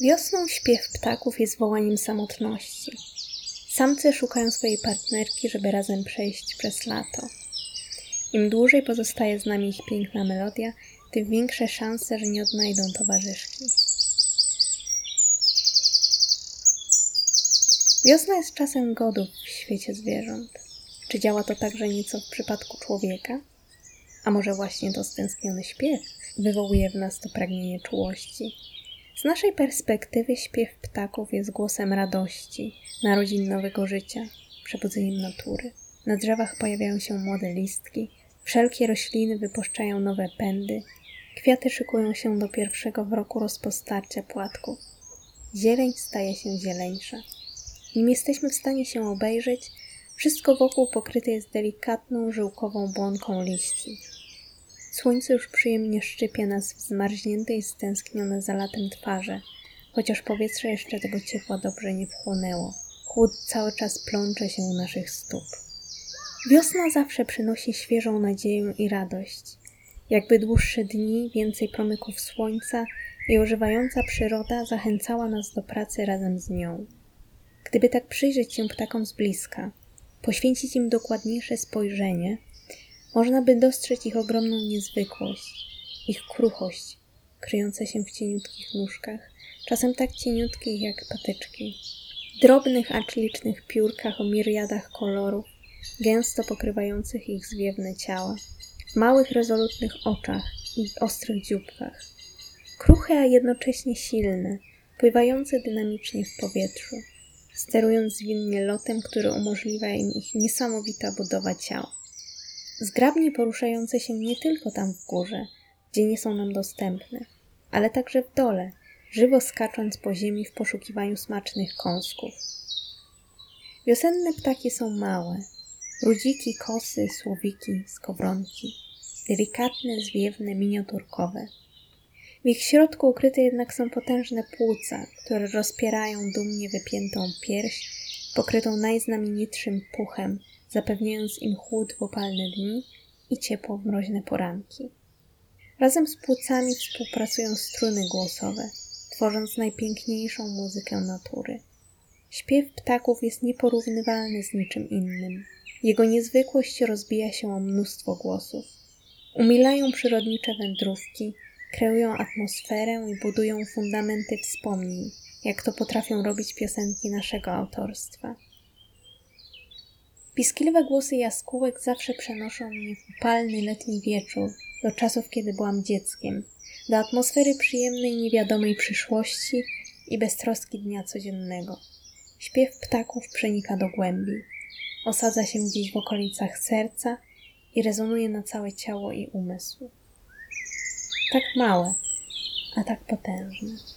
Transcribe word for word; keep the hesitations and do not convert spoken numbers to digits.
Wiosną śpiew ptaków jest wołaniem samotności. Samce szukają swojej partnerki, żeby razem przejść przez lato. Im dłużej pozostaje z nami ich piękna melodia, tym większe szanse, że nie odnajdą towarzyszki. Wiosna jest czasem godów w świecie zwierząt. Czy działa to także nieco w przypadku człowieka? A może właśnie to stęskniony śpiew wywołuje w nas to pragnienie czułości? Z naszej perspektywy śpiew ptaków jest głosem radości, narodzin nowego życia, przebudzeniem natury. Na drzewach pojawiają się młode listki, wszelkie rośliny wypuszczają nowe pędy, kwiaty szykują się do pierwszego w roku rozpostarcia płatków. Zieleń staje się zieleńsza. Nim jesteśmy w stanie się obejrzeć, wszystko wokół pokryte jest delikatną, żyłkową błonką liści. Słońce już przyjemnie szczypie nas w zmarznięte i stęsknione za latem twarze, chociaż powietrze jeszcze tego ciepła dobrze nie wchłonęło. Chłód cały czas plącze się u naszych stóp. Wiosna zawsze przynosi świeżą nadzieję i radość. Jakby dłuższe dni, więcej promyków słońca i ożywająca przyroda zachęcała nas do pracy razem z nią. Gdyby tak przyjrzeć się ptakom z bliska, poświęcić im dokładniejsze spojrzenie, można by dostrzec ich ogromną niezwykłość, ich kruchość, kryjąca się w cieniutkich nóżkach, czasem tak cieniutkich jak patyczki, drobnych, acz licznych piórkach o miriadach kolorów, gęsto pokrywających ich zwiewne ciała, małych, rezolutnych oczach i ostrych dzióbkach, kruche, a jednocześnie silne, pływające dynamicznie w powietrzu, sterując zwinnie lotem, który umożliwia im ich niesamowita budowa ciała. Zgrabnie poruszające się nie tylko tam w górze, gdzie nie są nam dostępne, ale także w dole, żywo skacząc po ziemi w poszukiwaniu smacznych kąsków. Wiosenne ptaki są małe. Rudziki, kosy, słowiki, skowronki. Delikatne, zwiewne, miniaturkowe. W ich środku ukryte jednak są potężne płuca, które rozpierają dumnie wypiętą pierś, pokrytą najznamienitszym puchem, zapewniając im chłód w opalne dni i ciepło w mroźne poranki. Razem z płucami współpracują struny głosowe, tworząc najpiękniejszą muzykę natury. Śpiew ptaków jest nieporównywalny z niczym innym. Jego niezwykłość rozbija się o mnóstwo głosów. Umilają przyrodnicze wędrówki, kreują atmosferę i budują fundamenty wspomnień, jak to potrafią robić piosenki naszego autorstwa. Piskliwe głosy jaskółek zawsze przenoszą mnie w upalny letni wieczór, do czasów, kiedy byłam dzieckiem, do atmosfery przyjemnej, niewiadomej przyszłości i beztroski dnia codziennego. Śpiew ptaków przenika do głębi, osadza się gdzieś w okolicach serca i rezonuje na całe ciało i umysł. Tak małe, a tak potężne.